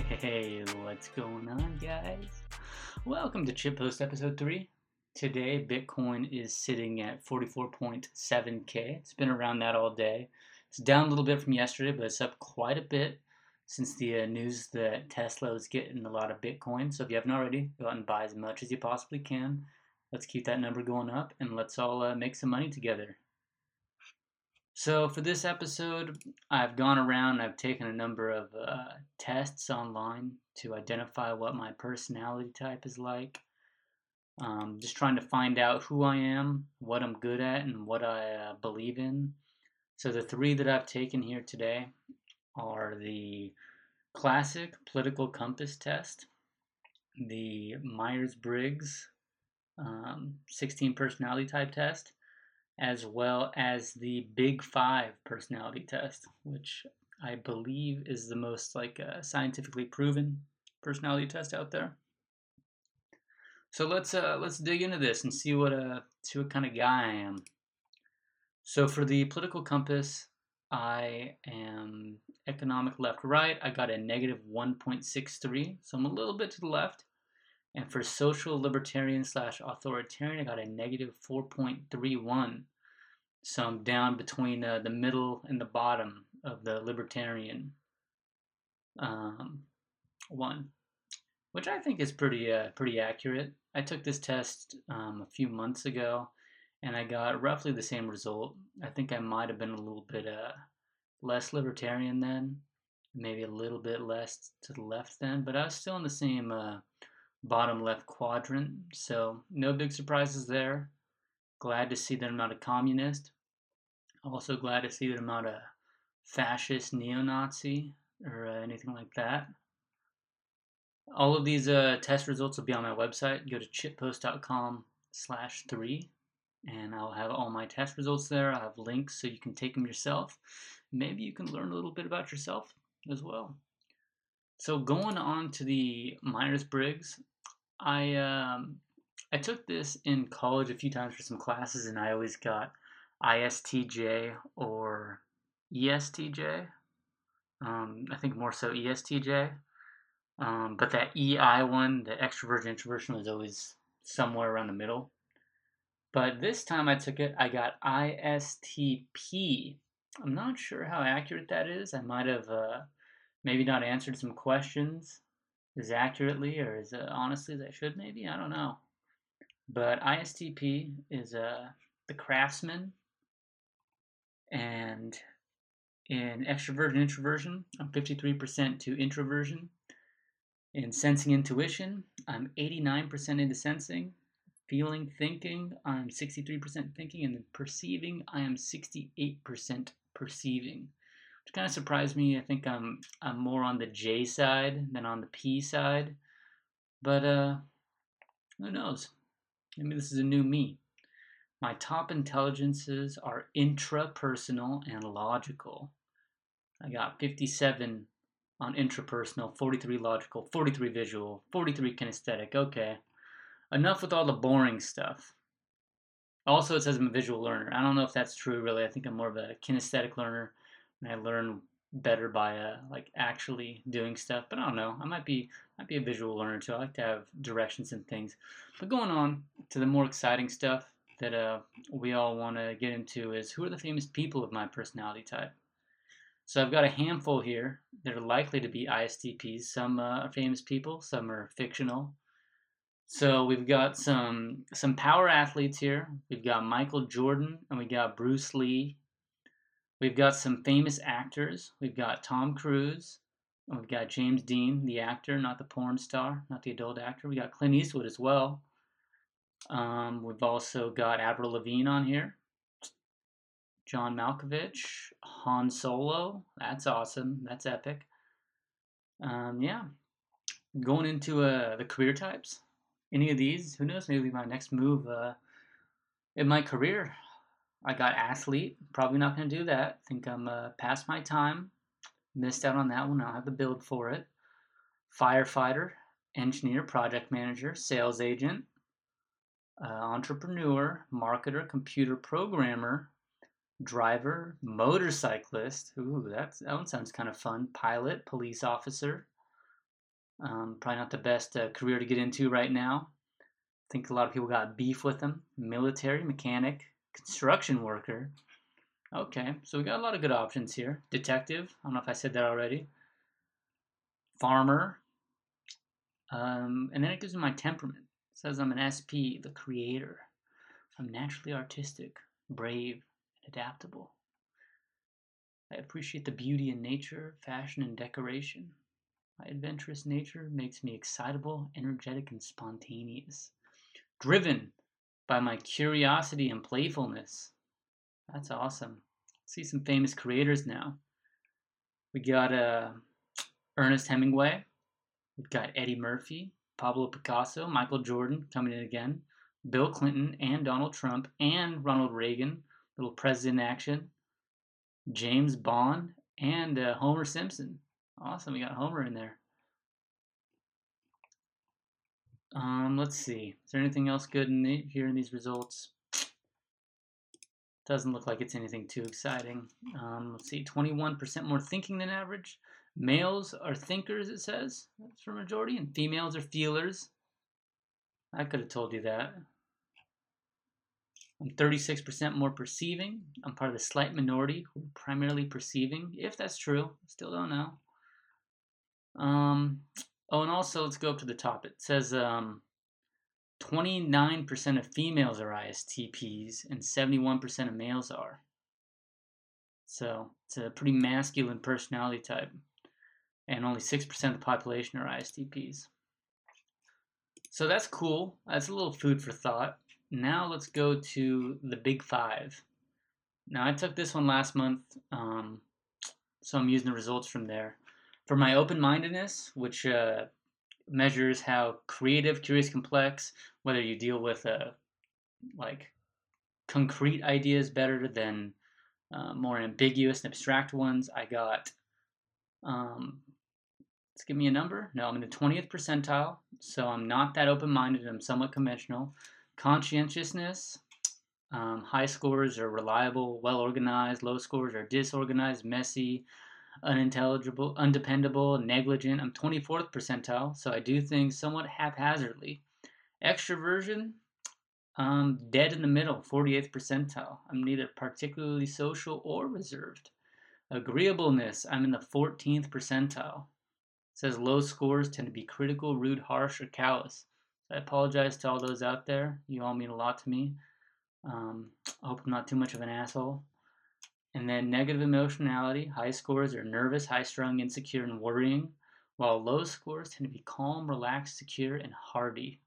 Hey, what's going on, guys? Welcome to Chitpost episode 3. Today, Bitcoin is sitting at 44.7K. It's been around that all day. It's down a little bit from yesterday, but it's up quite a bit since the news that Tesla is getting a lot of Bitcoin. So if you haven't already, go out and buy as much as you possibly can. Let's keep that number going up, and let's all make some money together. So for this episode, I've gone around and I've taken a number of tests online to identify what my personality type is like. Just trying to find out who I am, what I'm good at, and what I believe in. So the three that I've taken here today are the classic political compass test, the Myers-Briggs 16 personality type test, as well as the Big Five personality test, which I believe is the most scientifically proven personality test out there. So let's dig into this and see what kind of guy I am. So for the political compass, I am economic left-right. I got a negative 1.63, so I'm a little bit to the left. And for social libertarian / authoritarian, I got a negative 4.31. So I'm down between the middle and the bottom of the libertarian one, which I think is pretty accurate. I took this test a few months ago, and I got roughly the same result. I think I might have been a little bit less libertarian then, maybe a little bit less to the left then, but I was still in the same bottom left quadrant, so no big surprises there. Glad to see that I'm not a communist. Also glad to see that I'm not a fascist, neo-Nazi, or anything like that. All of these test results will be on my website. Go to chitpost.com/3, and I'll have all my test results there. I'll have links so you can take them yourself. Maybe you can learn a little bit about yourself as well. So going on to the Myers-Briggs, I took this in college a few times for some classes, and I always got ISTJ or ESTJ. I think more so ESTJ. But that EI one, the extrovert introversion, was always somewhere around the middle. But this time I took it, I got ISTP. I'm not sure how accurate that is. I might have maybe not answered some questions as accurately or as honestly as I should, maybe. I don't know. But ISTP is the craftsman. And in extrovert and introversion, I'm 53% to introversion. In sensing intuition, I'm 89% into sensing. Feeling, thinking, I'm 63% thinking. And then perceiving, I am 68% perceiving. Which kind of surprised me. I think I'm more on the J side than on the P side. But who knows? Maybe this is a new me. My top intelligences are intrapersonal and logical. I got 57 on intrapersonal, 43 logical, 43 visual, 43 kinesthetic. Okay. Enough with all the boring stuff. Also, it says I'm a visual learner. I don't know if that's true, really. I think I'm more of a kinesthetic learner. And I learn better by actually doing stuff. But I don't know. I might be a visual learner too. I like to have directions and things. But going on to the more exciting stuff that we all want to get into is who are the famous people of my personality type. So I've got a handful here that are likely to be ISTPs. Some are famous people. Some are fictional. So we've got some power athletes here. We've got Michael Jordan and we got Bruce Lee. We've got some famous actors. We've got Tom Cruise. And we've got James Dean, the actor, not the porn star, not the adult actor. We got Clint Eastwood as well. We've also got Avril Lavigne on here. John Malkovich. Han Solo. That's awesome. That's epic. Yeah. Going into the career types. Any of these, who knows, maybe my next move in my career. I got athlete, probably not going to do that. I think I'm past my time, missed out on that one. I don't have the build for it. Firefighter, engineer, project manager, sales agent, entrepreneur, marketer, computer programmer, driver, motorcyclist. Ooh, that one sounds kind of fun. Pilot, police officer, Probably not the best career to get into right now. I think a lot of people got beef with them. Military, mechanic, construction worker. Okay, so we got a lot of good options here. Detective, I don't know if I said that already. Farmer. And then it gives me my temperament. It says I'm an SP, the creator. I'm naturally artistic, brave, and adaptable. I appreciate the beauty in nature, fashion, and decoration. My adventurous nature makes me excitable, energetic, and spontaneous. Driven by my curiosity and playfulness. That's awesome. Let's see some famous creators now. We got Ernest Hemingway. We've got Eddie Murphy, Pablo Picasso, Michael Jordan coming in again, Bill Clinton and Donald Trump and Ronald Reagan, little president action, James Bond, and Homer Simpson. Awesome, we got Homer in there. Let's see. Is there anything else good in here in these results? Doesn't look like it's anything too exciting. Let's see, 21% more thinking than average. Males are thinkers, it says. That's for majority. And females are feelers. I could have told you that. I'm 36% more perceiving. I'm part of the slight minority who are primarily perceiving. If that's true, still don't know. Oh, and also, let's go up to the top. It says 29% of females are ISTPs and 71% of males are. So it's a pretty masculine personality type. And only 6% of the population are ISTPs. So that's cool. That's a little food for thought. Now let's go to the Big Five. Now I took this one last month, so I'm using the results from there. For my open-mindedness, which measures how creative, curious, complex, whether you deal with like concrete ideas better than more ambiguous and abstract ones, I got, let's give me a number. No, I'm in the 20th percentile, so I'm not that open-minded. I'm somewhat conventional. Conscientiousness, high scores are reliable, well-organized, low scores are disorganized, messy, unintelligible, undependable, negligent. I'm 24th percentile, so I do things somewhat haphazardly. Extroversion, dead in the middle, 48th percentile. I'm neither particularly social or reserved. Agreeableness, I'm in the 14th percentile. It says low scores tend to be critical, rude, harsh, or callous. I apologize to all those out there. You all mean a lot to me. I hope I'm not too much of an asshole. And then negative emotionality. High scores are nervous, high-strung, insecure, and worrying, while low scores tend to be calm, relaxed, secure, and hardy.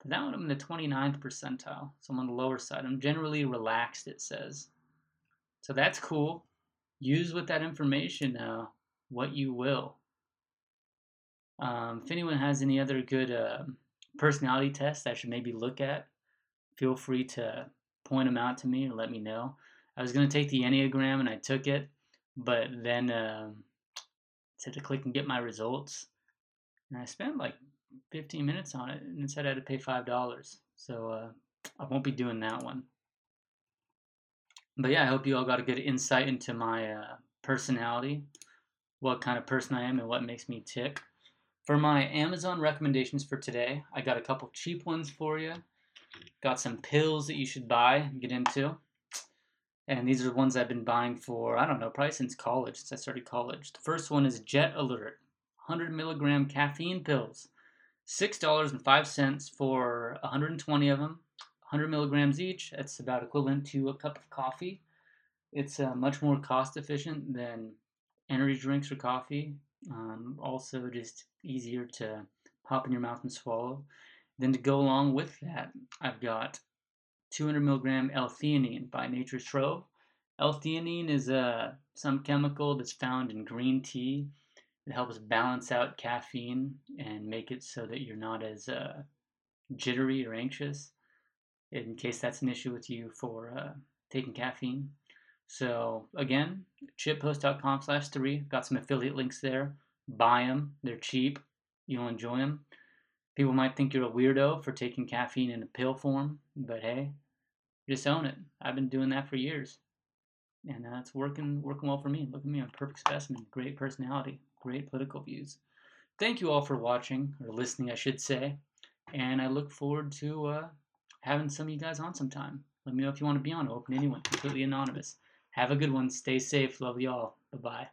For that one, I'm in the 29th percentile, so I'm on the lower side. I'm generally relaxed, it says. So that's cool. Use with that information what you will. If anyone has any other good personality tests I should maybe look at, feel free to point them out to me or let me know. I was going to take the Enneagram and I took it, but then I had to click and get my results, and I spent like 15 minutes on it, and it said I had to pay $5, so I won't be doing that one. But yeah, I hope you all got a good insight into my personality, what kind of person I am and what makes me tick. For my Amazon recommendations for today, I got a couple cheap ones for you. Got some pills that you should buy and get into. And these are the ones I've been buying for, I don't know, probably since college, since I started college. The first one is Jet Alert, 100 milligram caffeine pills, $6.05 for 120 of them, 100 milligrams each. That's about equivalent to a cup of coffee. It's much more cost efficient than energy drinks or coffee. Also just easier to pop in your mouth and swallow. Then to go along with that, I've got 200 milligram L-theanine by Nature's Trove. L-theanine is some chemical that's found in green tea. It helps balance out caffeine and make it so that you're not as jittery or anxious, in case that's an issue with you for taking caffeine. So again, chitpost.com/3. Got some affiliate links there. Buy them. They're cheap. You'll enjoy them. People might think you're a weirdo for taking caffeine in a pill form, but hey, just own it. I've been doing that for years, and it's working well for me. Look at me, I'm a perfect specimen. Great personality, great political views. Thank you all for watching, or listening, I should say. And I look forward to having some of you guys on sometime. Let me know if you want to be on Open Anyway, completely anonymous. Have a good one. Stay safe. Love you all. Bye-bye.